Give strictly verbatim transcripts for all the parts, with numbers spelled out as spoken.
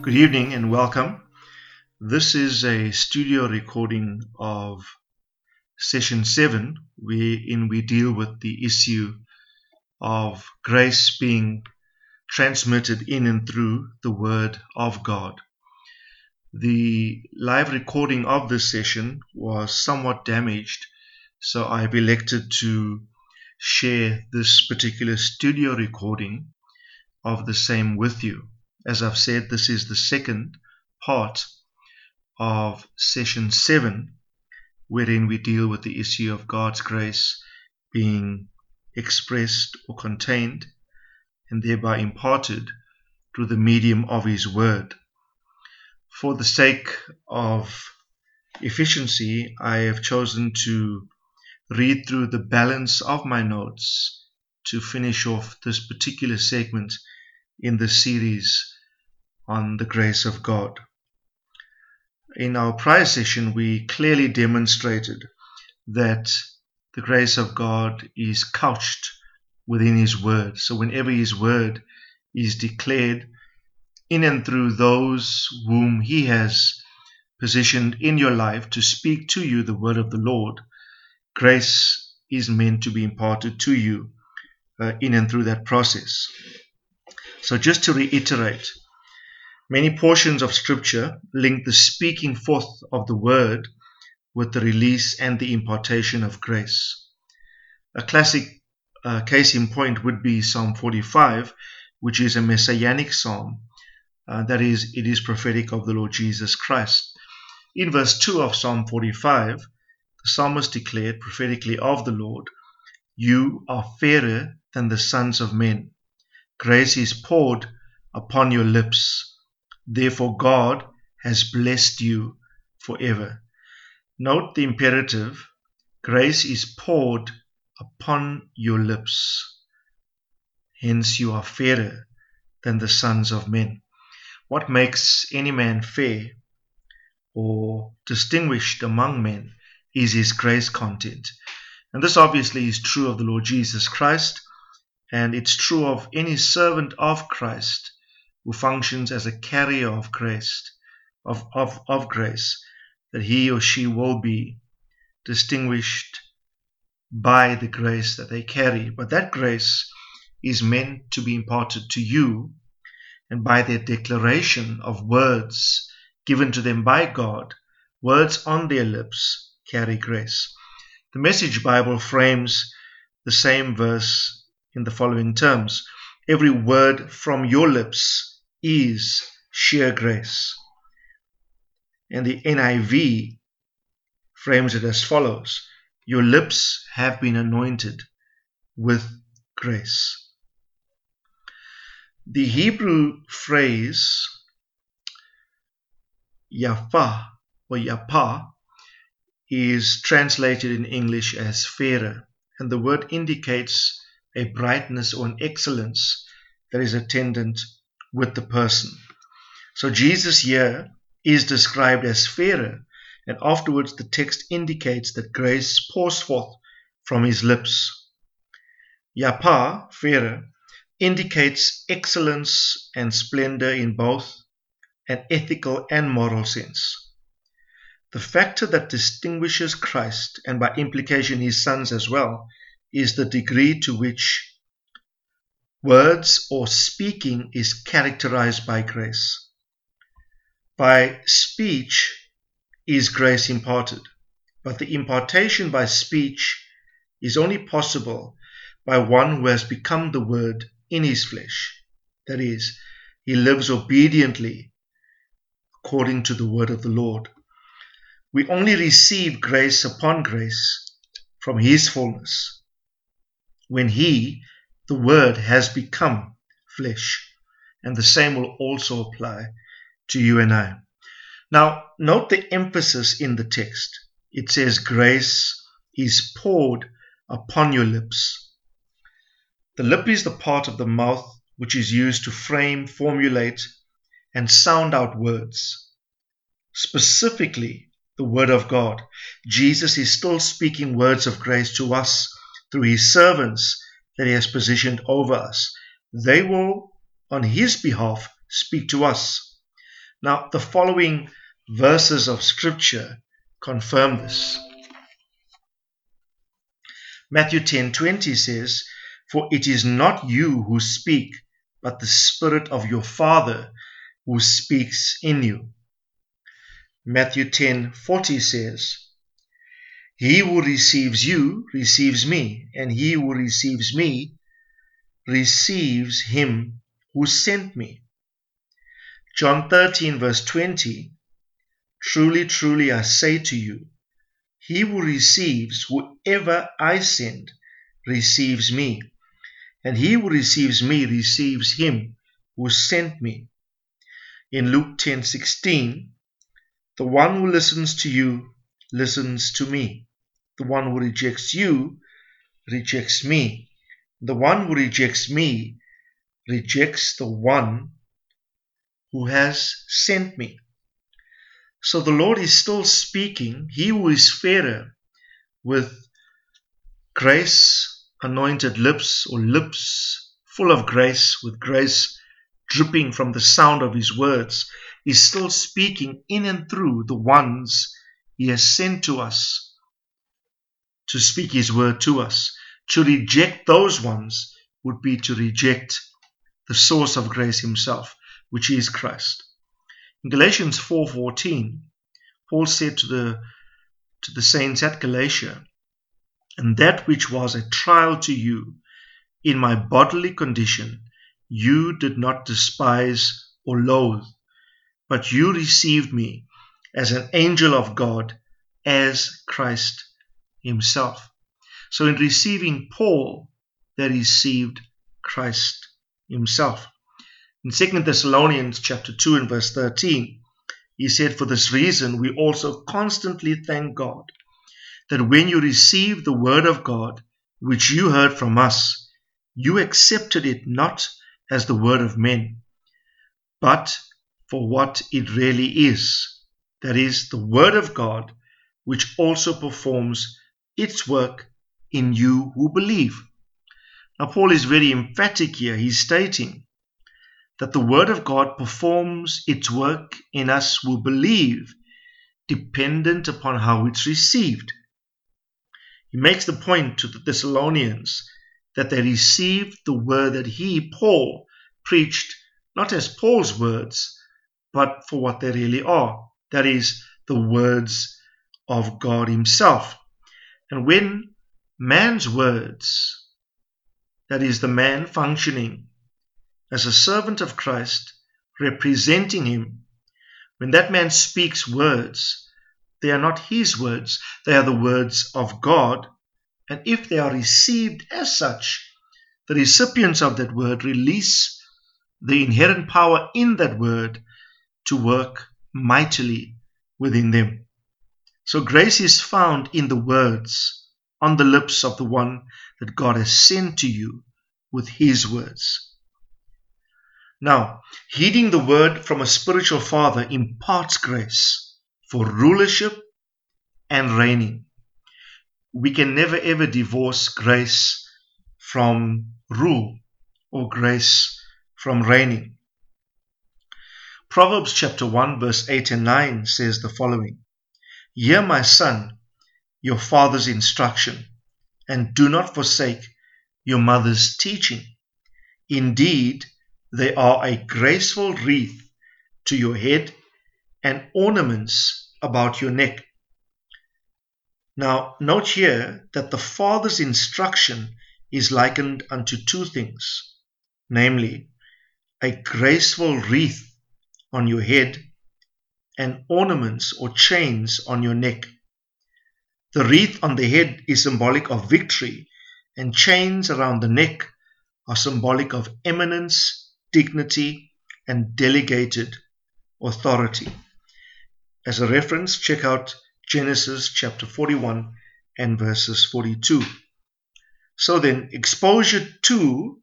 Good evening and welcome. This is a studio recording of session seven, wherein we deal with the issue of grace being transmitted in and through the Word of God. The live recording of this session was somewhat damaged, so I've elected to share this particular studio recording of the same with you. As I've said, this is the second part of session seven, wherein we deal with the issue of God's grace being expressed or contained and thereby imparted through the medium of His Word. For the sake of efficiency, I have chosen to read through the balance of my notes to finish off this particular segment in the series on the grace of God. In our prior session, we clearly demonstrated that the grace of God is couched within His Word. So whenever His Word is declared in and through those whom He has positioned in your life to speak to you the word of the Lord, grace is meant to be imparted to you uh, in and through that process. So just to reiterate, many portions of Scripture link the speaking forth of the Word with the release and the impartation of grace. A classic uh, case in point would be Psalm forty-five, which is a messianic psalm. Uh, that is, it is prophetic of the Lord Jesus Christ. In verse two of Psalm forty-five, the psalmist declared prophetically of the Lord, "You are fairer than the sons of men. Grace is poured upon your lips. Therefore God has blessed you forever." Note the imperative, grace is poured upon your lips. Hence you are fairer than the sons of men. What makes any man fair or distinguished among men is his grace content. And this obviously is true of the Lord Jesus Christ. And it's true of any servant of Christ who functions as a carrier of grace, of, of, of grace, that he or she will be distinguished by the grace that they carry. But that grace is meant to be imparted to you, and by their declaration of words given to them by God, words on their lips carry grace. The Message Bible frames the same verse in the following terms: every word from your lips is sheer grace. And the N I V frames it as follows: your lips have been anointed with grace. The Hebrew phrase yafa or yapa is translated in English as fairer, and the word indicates a brightness or an excellence that is attendant with the person. So Jesus here is described as fairer, and afterwards the text indicates that grace pours forth from His lips. Yapa, fairer, indicates excellence and splendor in both an ethical and moral sense. The factor that distinguishes Christ, and by implication His sons as well, is the degree to which words or speaking is characterized by grace. By speech is grace imparted, but the impartation by speech is only possible by one who has become the Word in His flesh. That is, he lives obediently according to the word of the Lord. We only receive grace upon grace from His fullness, when He, the Word, has become flesh. And the same will also apply to you and I. Now, note the emphasis in the text. It says, grace is poured upon your lips. The lip is the part of the mouth which is used to frame, formulate, and sound out words. Specifically, the Word of God. Jesus is still speaking words of grace to us through His servants that He has positioned over us. They will, on His behalf, speak to us. Now, the following verses of Scripture confirm this. Matthew ten twenty says, for it is not you who speak, but the Spirit of your Father who speaks in you. Matthew ten forty says, he who receives you receives me, and he who receives me receives him who sent me. John thirteen verse twenty, truly, truly, I say to you, he who receives whoever I send receives me, and he who receives me receives him who sent me. In Luke ten sixteen, the one who listens to you listens to me. The one who rejects you rejects me. The one who rejects me rejects the one who has sent me. So the Lord is still speaking. He who is fairer with grace anointed lips, or lips full of grace, with grace dripping from the sound of his words, is still speaking in and through the ones he has sent to us to speak his word to us. To reject those ones would be to reject the source of grace himself, which is Christ. In Galatians four fourteen, Paul said to the, to the saints at Galatia, and that which was a trial to you in my bodily condition, you did not despise or loathe, but you received me as an angel of God, as Christ himself. So in receiving Paul, they received Christ himself. In Second Thessalonians chapter two and verse thirteen, he said, for this reason we also constantly thank God, that when you received the word of God, which you heard from us, you accepted it not as the word of men, but for what it really is, that is, the word of God, which also performs its work in you who believe. Now Paul is very emphatic here. He's stating that the word of God performs its work in us who believe, dependent upon how it's received. He makes the point to the Thessalonians that they received the word that he, Paul, preached, not as Paul's words, but for what they really are, that is, the words of God himself. And when man's words, that is, the man functioning as a servant of Christ, representing him, when that man speaks words, they are not his words, they are the words of God, and if they are received as such, the recipients of that word release the inherent power in that word to work mightily within them. So grace is found in the words on the lips of the one that God has sent to you with his words. Now, heeding the word from a spiritual father imparts grace for rulership and reigning. We can never ever divorce grace from rule or grace from reigning. Proverbs chapter one verse eight and nine says the following, hear, my son, your father's instruction, and do not forsake your mother's teaching. Indeed, they are a graceful wreath to your head and ornaments about your neck. Now, note here that the father's instruction is likened unto two things, namely, a graceful wreath on your head and ornaments or chains on your neck. The wreath on the head is symbolic of victory, and chains around the neck are symbolic of eminence, dignity, and delegated authority. As a reference, check out Genesis chapter forty-one and verses forty-two. So then, exposure to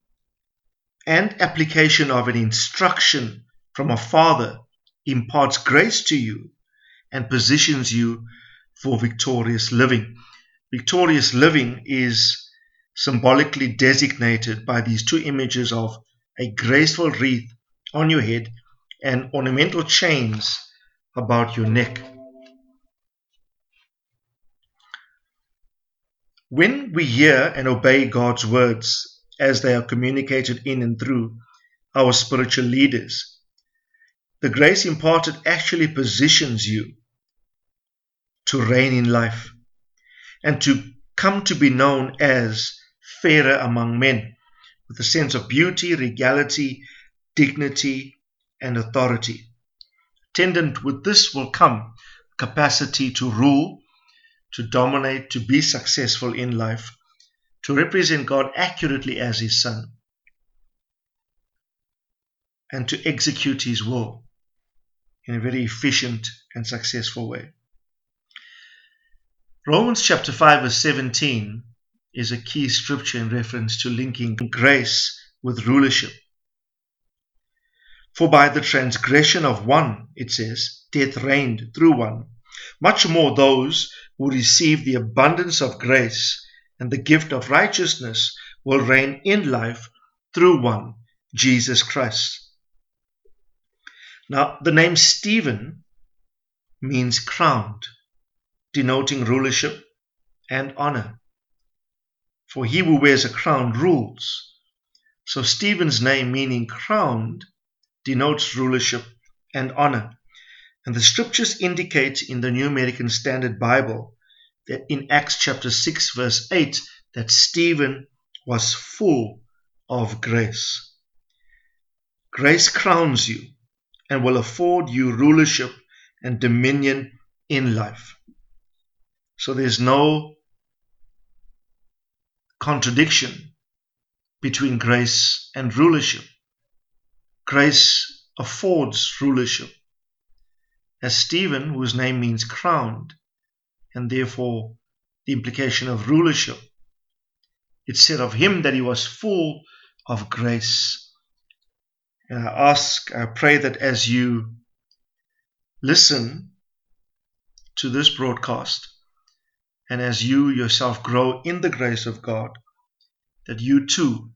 and application of an instruction from a father imparts grace to you and positions you for victorious living. Victorious living is symbolically designated by these two images of a graceful wreath on your head and ornamental chains about your neck. When we hear and obey God's words as they are communicated in and through our spiritual leaders, the grace imparted actually positions you to reign in life and to come to be known as fairer among men, with a sense of beauty, regality, dignity, and authority. Attendant with this will come capacity to rule, to dominate, to be successful in life, to represent God accurately as His Son, and to execute His will in a very efficient and successful way. Romans chapter five verse seventeen is a key scripture in reference to linking grace with rulership. For by the transgression of one, it says, death reigned through one. Much more those who receive the abundance of grace and the gift of righteousness will reign in life through one, Jesus Christ. Now, the name Stephen means crowned, denoting rulership and honor. For he who wears a crown rules. So Stephen's name, meaning crowned, denotes rulership and honor. And the scriptures indicate in the New American Standard Bible that in Acts chapter six verse eight that Stephen was full of grace. Grace crowns you and will afford you rulership and dominion in life. So there's no contradiction between grace and rulership. Grace affords rulership, as Stephen, whose name means crowned, and therefore the implication of rulership. It said of him that he was full of grace. And I ask, I pray that as you listen to this broadcast, and as you yourself grow in the grace of God, that you too,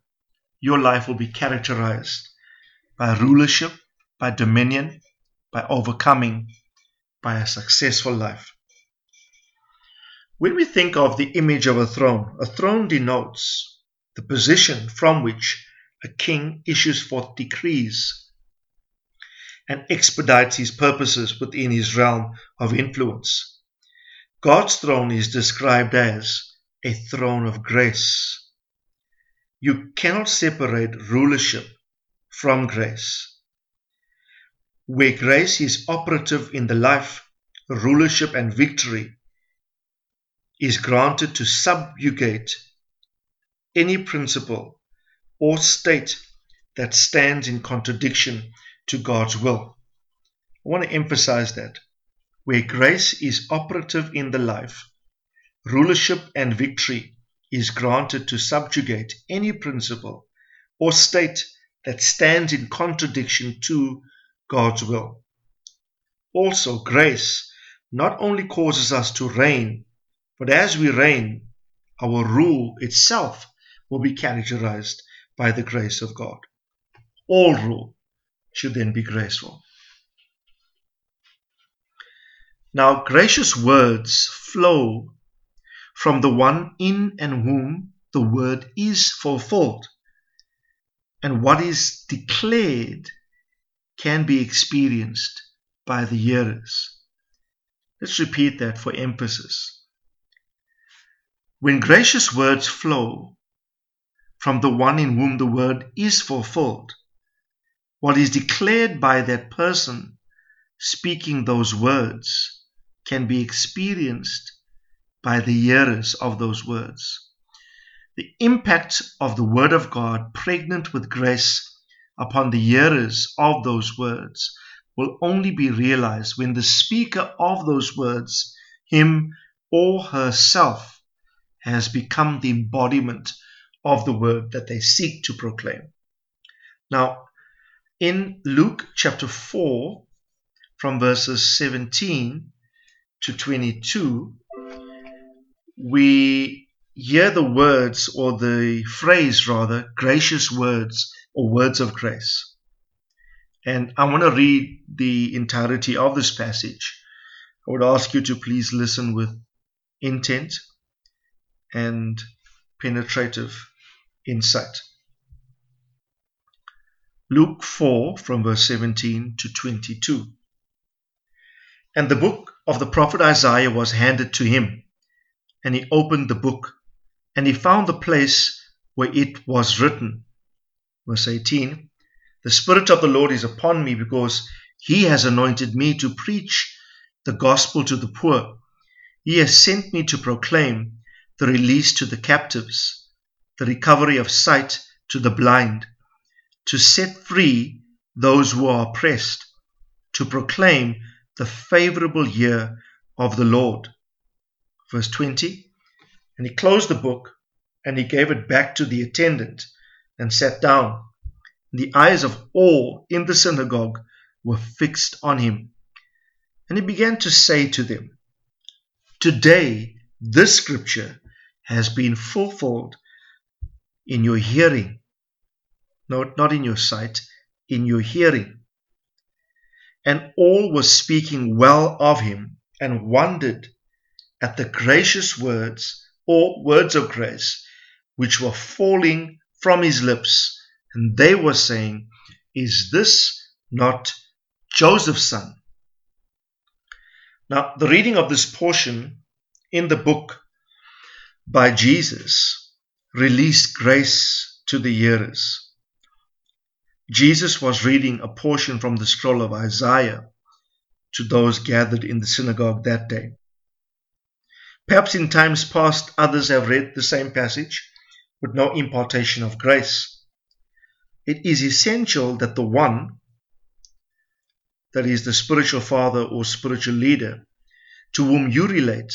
your life will be characterized by rulership, by dominion, by overcoming, by a successful life. When we think of the image of a throne, a throne denotes the position from which a king issues forth decrees and expedites his purposes within his realm of influence. God's throne is described as a throne of grace. You cannot separate rulership from grace. Where grace is operative in the life, rulership and victory is granted to subjugate any principle or state that stands in contradiction to God's will. I want to emphasize that. Where grace is operative in the life, rulership and victory is granted to subjugate any principle or state that stands in contradiction to God's will. Also, grace not only causes us to reign, but as we reign, our rule itself will be characterized by the grace of God. All rule should then be graceful. Now, gracious words flow from the one in and whom the word is fulfilled, and what is declared can be experienced by the hearers. Let's repeat that for emphasis. When gracious words flow from the one in whom the word is fulfilled, what is declared by that person speaking those words can be experienced by the hearers of those words. The impact of the Word of God, pregnant with grace, upon the hearers of those words will only be realized when the speaker of those words, him or herself, has become the embodiment of the word that they seek to proclaim. Now, in Luke chapter four, from verses seventeen to twenty-two, we hear the words, or the phrase rather, gracious words or words of grace. And I want to read the entirety of this passage. I would ask you to please listen with intent and penetrative insight. Luke four, from verse seventeen to twenty-two. And the book of the prophet Isaiah was handed to him, and he opened the book, and he found the place where it was written. Verse eighteen, the Spirit of the Lord is upon me, because he has anointed me to preach the gospel to the poor. He has sent me to proclaim the release to the captives, the recovery of sight to the blind, to set free those who are oppressed, to proclaim the favorable year of the Lord. Verse twenty, and he closed the book, and he gave it back to the attendant, and sat down. The eyes of all in the synagogue were fixed on him. And he began to say to them, today this scripture has been fulfilled in your hearing. No, not in your sight, in your hearing. And all were speaking well of him, and wondered at the gracious words, or words of grace, which were falling from his lips. And they were saying, is this not Joseph's son? Now, the reading of this portion in the book by Jesus released grace to the hearers. Jesus was reading a portion from the scroll of Isaiah to those gathered in the synagogue that day. Perhaps in times past, others have read the same passage with no impartation of grace. It is essential that the one, that is the spiritual father or spiritual leader, to whom you relate,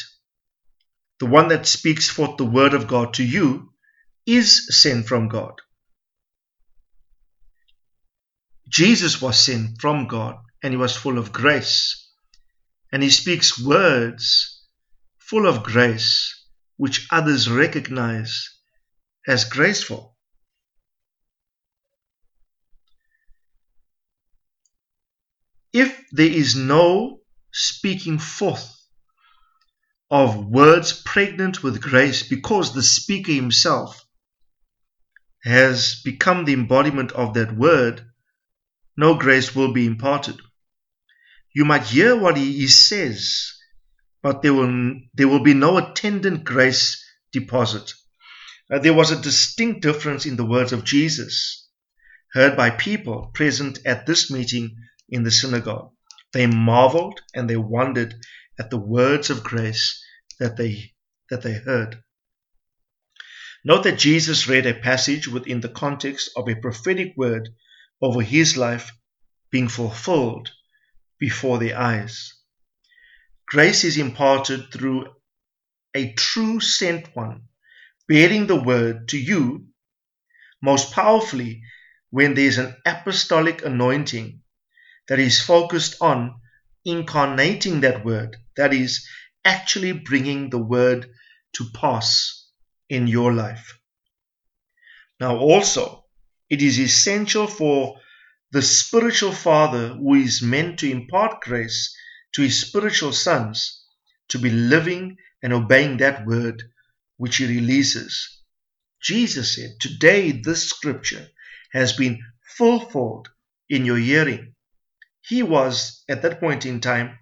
the one that speaks forth the word of God to you, is sent from God. Jesus was sent from God, and he was full of grace, and he speaks words full of grace, which others recognize as graceful. If there is no speaking forth of words pregnant with grace, because the speaker himself has become the embodiment of that word, no grace will be imparted. You might hear what he says, but there will, there will be no attendant grace deposit. Uh, there was a distinct difference in the words of Jesus, heard by people present at this meeting in the synagogue. They marveled and they wondered at the words of grace that they, that they heard. Note that Jesus read a passage within the context of a prophetic word over his life being fulfilled before their eyes. Grace is imparted through a true sent one, bearing the word to you, most powerfully when there is an apostolic anointing that is focused on incarnating that word, that is, actually bringing the word to pass in your life. Now also, it is essential for the spiritual father who is meant to impart grace to his spiritual sons to be living and obeying that word which he releases. Jesus said, today this scripture has been fulfilled in your hearing. He was, at that point in time,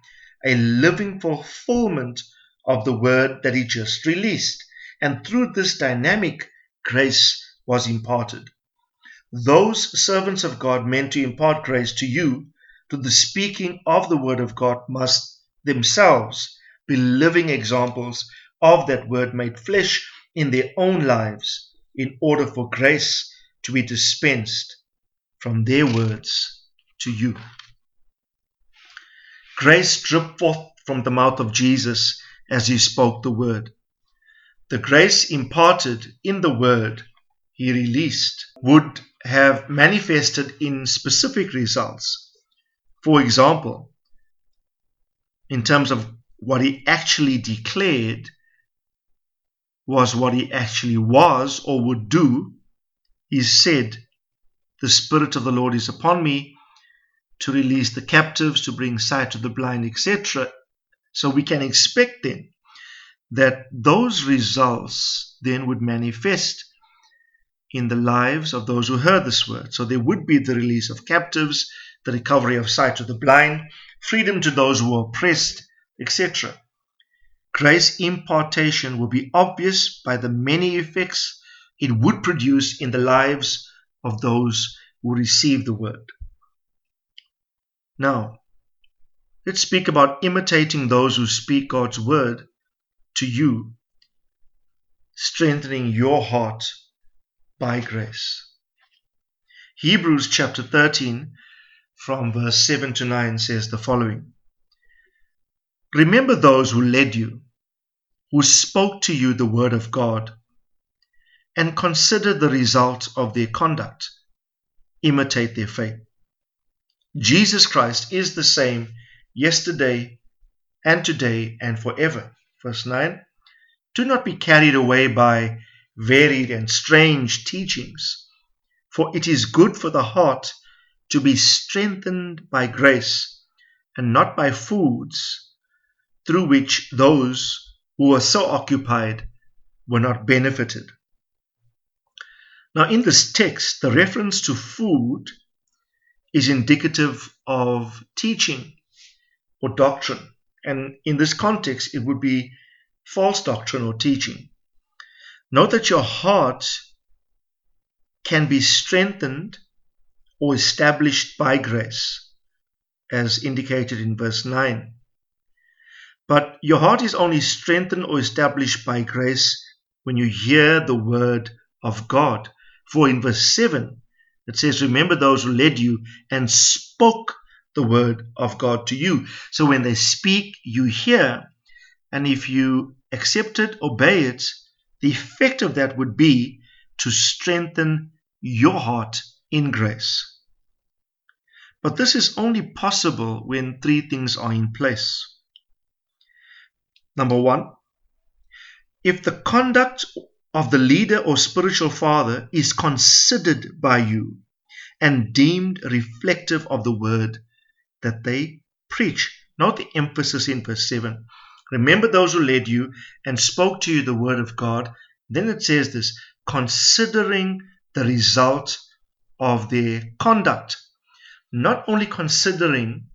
a living fulfillment of the word that he just released. And through this dynamic, grace was imparted. Those servants of God meant to impart grace to you, to the speaking of the word of God, must themselves be living examples of that word made flesh in their own lives, in order for grace to be dispensed from their words to you. Grace dripped forth from the mouth of Jesus as he spoke the word. The grace imparted in the word he released would have manifested in specific results. For example, in terms of what he actually declared was what he actually was or would do, he said, "The Spirit of the Lord is upon me to release the captives, to bring sight to the blind," et cetera. So we can expect then that those results then would manifest in the lives of those who heard this word. So there would be the release of captives, the recovery of sight to the blind, freedom to those who are oppressed, et cetera. Grace impartation will be obvious by the many effects it would produce in the lives of those who receive the word. Now, let's speak about imitating those who speak God's word to you, strengthening your heart by grace. Hebrews chapter thirteen from verse seven to nine says the following: "Remember those who led you, who spoke to you the word of God, and consider the result of their conduct. Imitate their faith. Jesus Christ is the same yesterday and today and forever." Verse nine, "Do not be carried away by varied and strange teachings, for it is good for the heart to be strengthened by grace and not by foods through which those who were so occupied were not benefited." Now, in this text, the reference to food is indicative of teaching or doctrine, and in this context, it would be false doctrine or teaching. Note that your heart can be strengthened or established by grace, as indicated in verse nine. But your heart is only strengthened or established by grace when you hear the word of God. For in verse seven, it says, "Remember those who led you and spoke the word of God to you." So when they speak, you hear, and if you accept it, obey it, the effect of that would be to strengthen your heart in grace. But this is only possible when three things are in place. Number one, if the conduct of the leader or spiritual father is considered by you and deemed reflective of the word that they preach. Note the emphasis in verse seven. Remember those who led you and spoke to you the word of God. Then it says this, considering the result of their conduct. Not only considering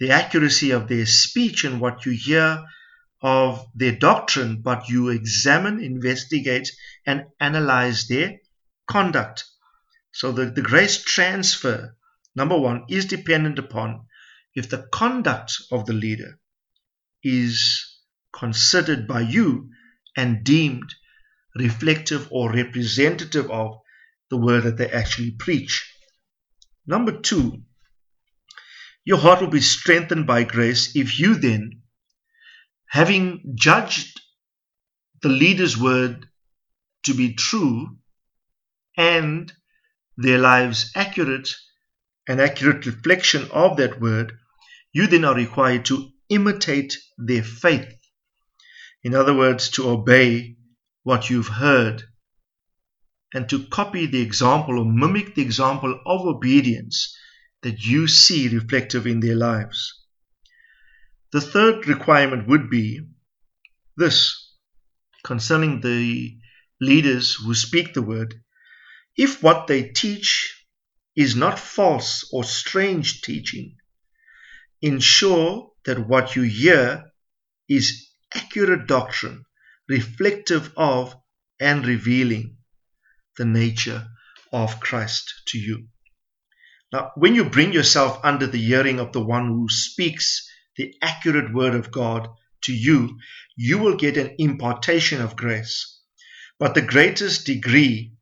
the accuracy of their speech and what you hear of their doctrine, but you examine, investigate, and analyze their conduct. So the, the grace transfer, number one, is dependent upon if the conduct of the leader is considered by you and deemed reflective or representative of the word that they actually preach. Number two, your heart will be strengthened by grace if you then, having judged the leader's word to be true and their lives accurate, an accurate reflection of that word, you then are required to imitate their faith. In other words, to obey what you've heard and to copy the example or mimic the example of obedience that you see reflective in their lives. The third requirement would be this, concerning the leaders who speak the word. If what they teach is not false or strange teaching, ensure that what you hear is accurate doctrine, reflective of and revealing the nature of Christ to you. Now, when you bring yourself under the hearing of the one who speaks the accurate word of God to you, you will get an impartation of grace. But the greatest degree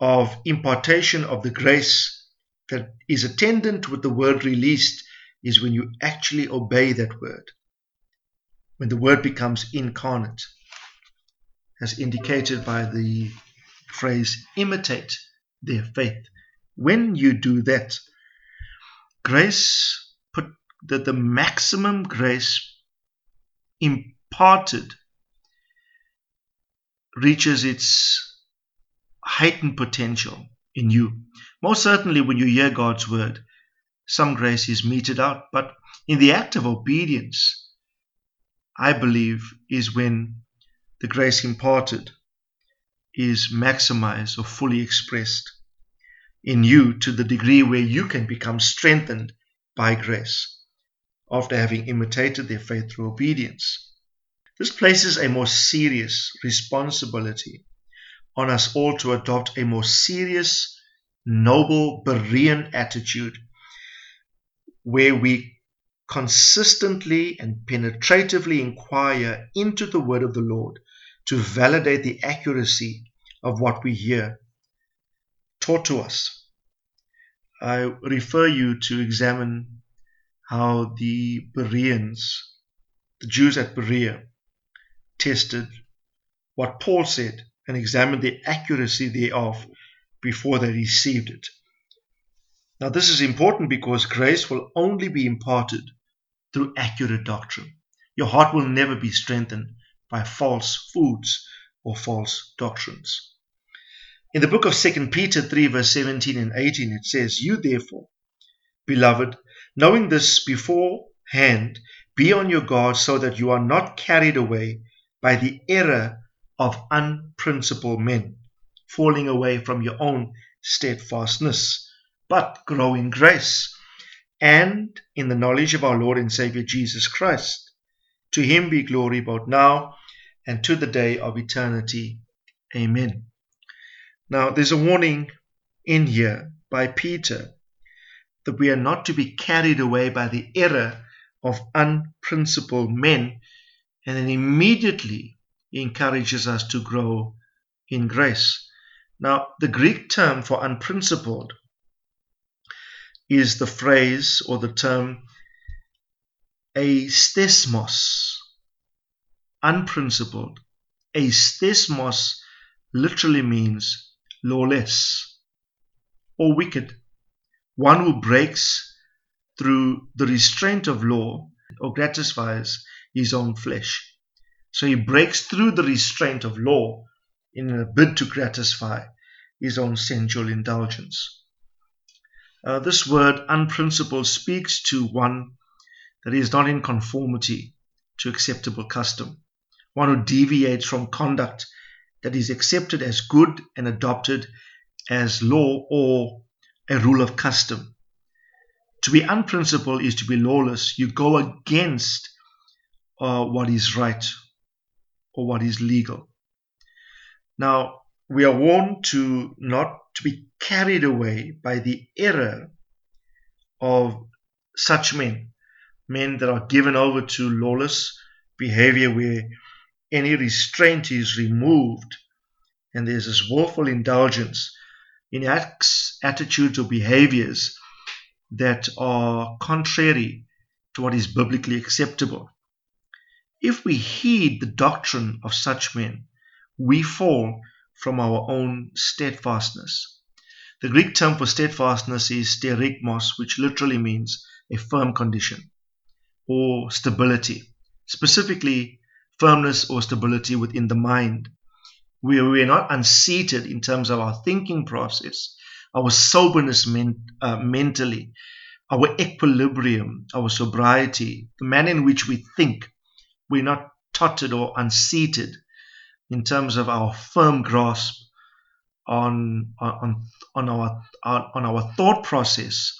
of impartation of the grace that is attendant with the word released is when you actually obey that word. When the word becomes incarnate, as indicated by the phrase, imitate their faith. When you do that, grace, put that the maximum grace imparted reaches its heightened potential in you. Most certainly when you hear God's word, some grace is meted out, but in the act of obedience, I believe, is when the grace imparted is maximized or fully expressed in you to the degree where you can become strengthened by grace after having imitated their faith through obedience. This places a more serious responsibility on us all to adopt a more serious, noble, Berean attitude where we consistently and penetratively inquire into the word of the Lord to validate the accuracy of what we hear taught to us. I refer you to examine how the Bereans, the Jews at Berea, tested what Paul said and examined the accuracy thereof before they received it. Now, this is important because grace will only be imparted through accurate doctrine. Your heart will never be strengthened by false foods or false doctrines. In the book of Second Peter three, verse seventeen and eighteen, it says, "You therefore, beloved, knowing this beforehand, be on your guard so that you are not carried away by the error of unprincipled men, falling away from your own steadfastness, but grow in grace and in the knowledge of our Lord and Savior Jesus Christ. To him be glory both now and to the day of eternity. Amen." Now, there's a warning in here by Peter that we are not to be carried away by the error of unprincipled men, and then immediately he encourages us to grow in grace. Now, the Greek term for unprincipled is the phrase or the term aesthesmos, unprincipled. Aesthesmos literally means lawless or wicked, one who breaks through the restraint of law or gratifies his own flesh. So he breaks through the restraint of law in a bid to gratify his own sensual indulgence. Uh, this word unprincipled speaks to one that is not in conformity to acceptable custom, one who deviates from conduct that is accepted as good and adopted as law or a rule of custom. To be unprincipled is to be lawless. You go against uh, what is right or what is legal. Now, we are warned to not to be carried away by the error of such men. Men that are given over to lawless behavior where any restraint is removed and there's this willful indulgence in acts, attitudes, or behaviors that are contrary to what is biblically acceptable. If we heed the doctrine of such men, we fall from our own steadfastness. The Greek term for steadfastness is sterygmos, which literally means a firm condition or stability, specifically firmness or stability within the mind, where we are not unseated in terms of our thinking process, our soberness men, uh, mentally, our equilibrium, our sobriety, the manner in which we think. We're not tottered or unseated in terms of our firm grasp on, on, on, our, on our thought process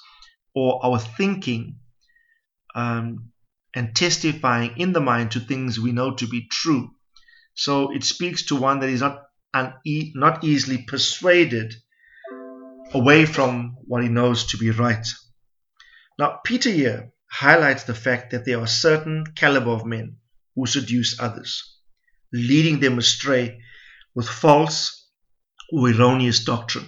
or our thinking, Um, and testifying in the mind to things we know to be true. So it speaks to one that is not un- e- not easily persuaded away from what he knows to be right. Now, Peter here highlights the fact that there are certain caliber of men who seduce others, leading them astray with false or erroneous doctrine.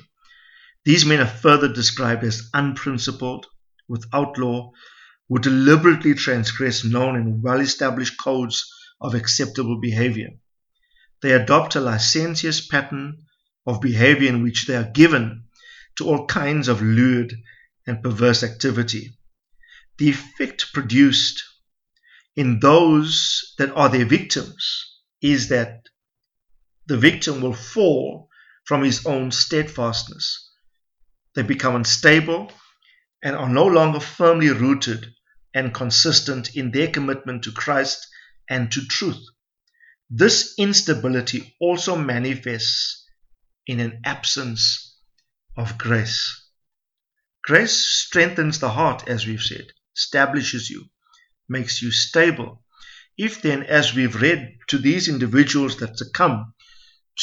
These men are further described as unprincipled, without law, who deliberately transgress known and well-established codes of acceptable behavior. They adopt a licentious pattern of behavior in which they are given to all kinds of lewd and perverse activity. The effect produced in those that are their victims is that the victim will fall from his own steadfastness. They become unstable and are no longer firmly rooted and consistent in their commitment to Christ and to truth. This instability also manifests in an absence of grace. Grace strengthens the heart, as we've said, establishes you, makes you stable. If then, as we've read, to these individuals that succumb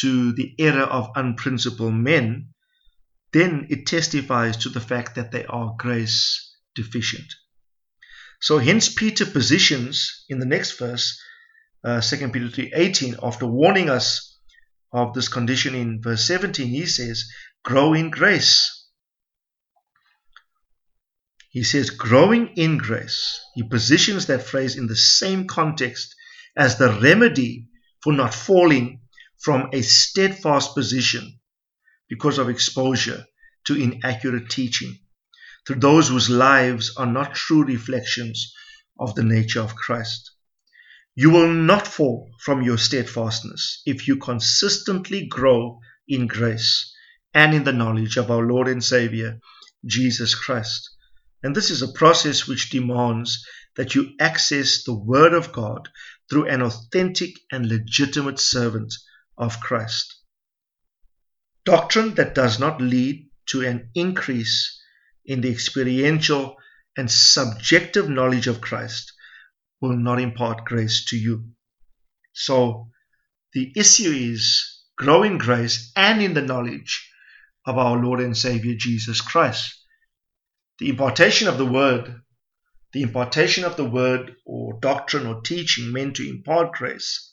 to the error of unprincipled men, then it testifies to the fact that they are grace deficient. So hence Peter positions in the next verse, uh, Second Peter three eighteen, after warning us of this condition in verse seventeen, he says, grow in grace. He says, growing in grace. He positions that phrase in the same context as the remedy for not falling from a steadfast position because of exposure to inaccurate teaching, to those whose lives are not true reflections of the nature of Christ. You will not fall from your steadfastness if you consistently grow in grace and in the knowledge of our Lord and Savior, Jesus Christ. And this is a process which demands that you access the Word of God through an authentic and legitimate servant of Christ. Doctrine that does not lead to an increase in the experiential and subjective knowledge of Christ will not impart grace to you. So the issue is grow in grace and in the knowledge of our Lord and Savior Jesus Christ. The impartation of the word, the impartation of the word or doctrine or teaching meant to impart grace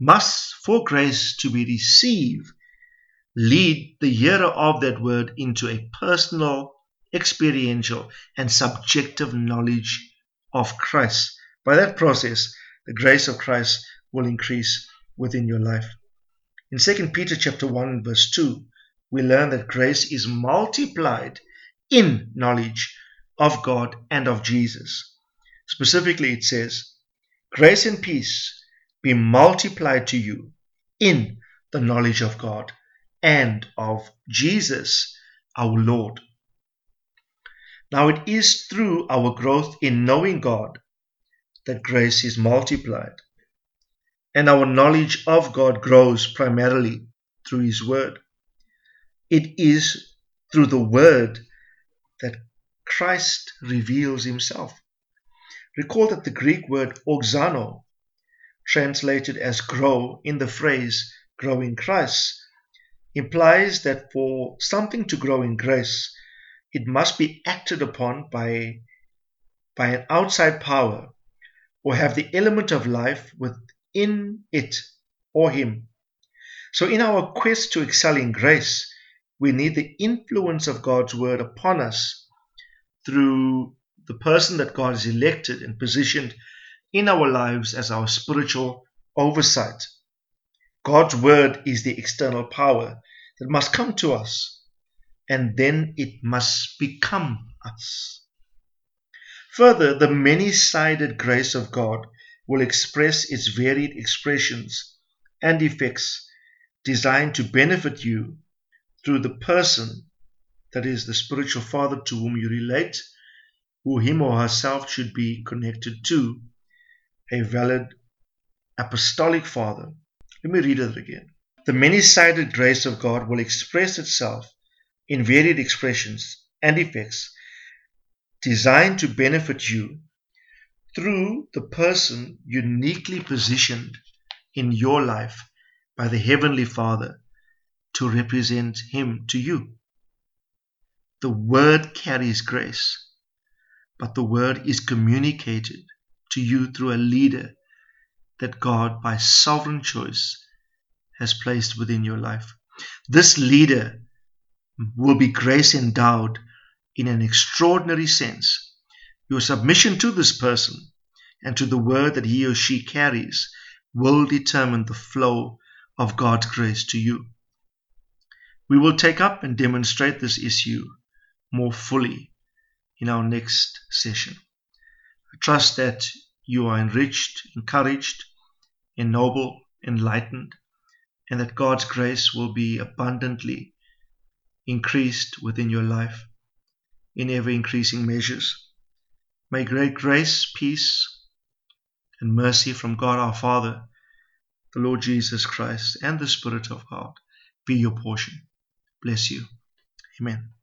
must, for grace to be received, lead the hearer of that word into a personal, experiential, and subjective knowledge of Christ. By that process, the grace of Christ will increase within your life. In Second Peter chapter one, verse two, we learn that grace is multiplied in knowledge of God and of Jesus. Specifically, it says, grace and peace be multiplied to you in the knowledge of God and of Jesus our Lord. Now it is through our growth in knowing God that grace is multiplied, and our knowledge of God grows primarily through His Word. It is through the Word that Christ reveals Himself. Recall that the Greek word oxano, translated as grow in the phrase grow in Christ, implies that for something to grow in grace, it must be acted upon by, by an outside power or have the element of life within it or him. So in our quest to excel in grace, we need the influence of God's word upon us through the person that God has elected and positioned in our lives as our spiritual oversight. God's word is the external power that must come to us, and then it must become us. Further, the many-sided grace of God will express its varied expressions and effects designed to benefit you through the person, that is the spiritual father to whom you relate, who him or herself should be connected to, a valid apostolic father. Let me read it again. The many-sided grace of God will express itself in varied expressions and effects designed to benefit you through the person uniquely positioned in your life by the Heavenly Father to represent Him to you. The Word carries grace, but the Word is communicated to you through a leader that God, by sovereign choice, has placed within your life. This leader will be grace endowed in an extraordinary sense, Your submission to this person and to the word that he or she carries will determine the flow of God's grace to you. We will take up and demonstrate this issue more fully in our next session. I trust that you are enriched, encouraged, ennobled, enlightened, and that God's grace will be abundantly increased within your life in ever-increasing measures. May great grace, peace, and mercy from God our Father, the Lord Jesus Christ, and the Spirit of God be your portion. Bless you. Amen.